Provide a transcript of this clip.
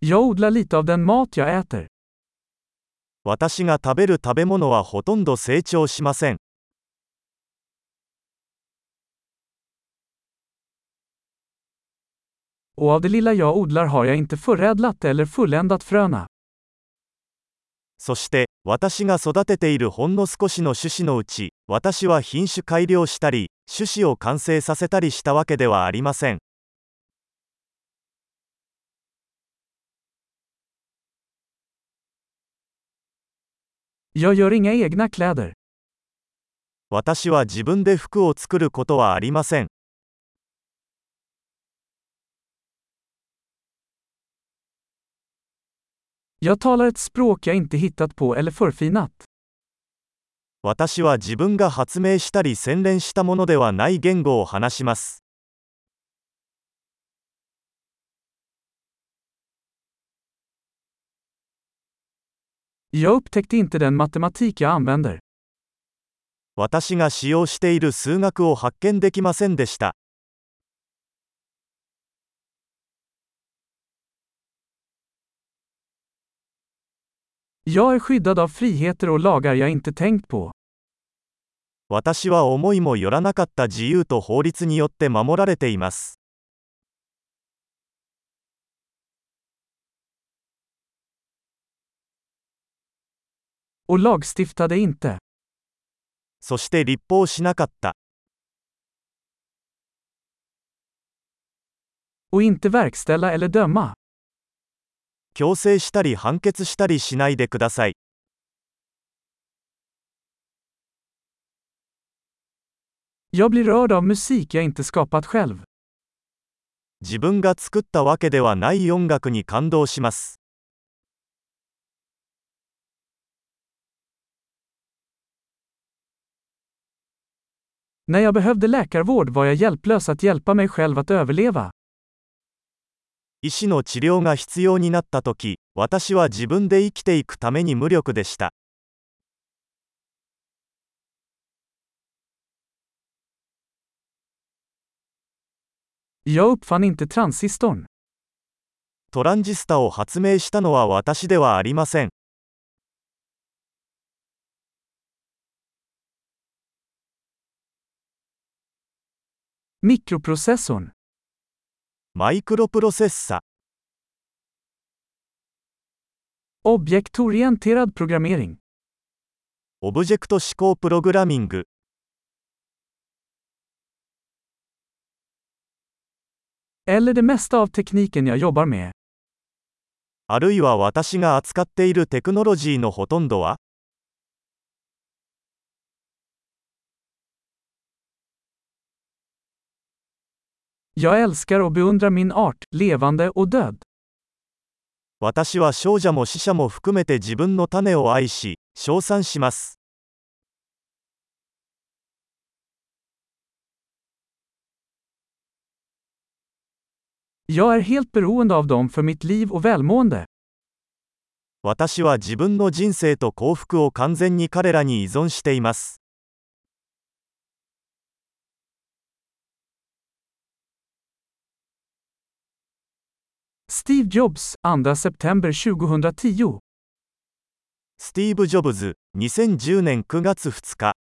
Jag odlar lite av den mat jag äter. 私が食べる食べ物はほとんど成長しません。Och av det lilla jag odlar har jag inte förädlat eller fulländat fröna. そして、私が育てているほんの少しの種子のうち、私は品種改良したり、種子を完成させたりしたわけではありません。Jag gör inga egna kläder. 私は自分で服を作ることはありません。Jag talar ett språk jag inte hittat på eller förfinat. 私は自分が発明したり洗練したものではない言語を話します。Jag upptäckte inte den matematik jag använder. 私が使用している数学を発見できませんでした。Jag är skyddad av friheter och lagar jag inte tänkt på. 私は思いもよらなかった自由と法律によって守られています。Och lagstiftade inte. そして立法しなかった。Och inte verkställa eller döma.強制したり判決したりしないでください。Jag blir rörd av musik jag inte skapat själv. 自分が作ったわけではない音楽に感動します。När jag behövde läkarvård var jag hjälplös att hjälpa mig själv att överleva.医師の治療が必要になったとき、私は自分で生きていくために無力でした。トランジスタを発明したのは私ではありません。マイクロプロセッサ。オブジェクトオリエンテラドプログラミング。オブジェクト思考プログラミング。Eller det mesta av tekniken jag jobbar med。あるいは私が扱っているテクノロジーのほとんどは？Jag älskar och beundrar min art, levande och död. 私は少女も死者も含めて自分の種を愛し、称賛します。Jag är helt beroende av dem för mitt liv och välmående. 私は自分の人生と幸福を完全に彼らに依存しています。Steve Jobs, 2 september 2010. Steve Jobs, 2010年9月2日。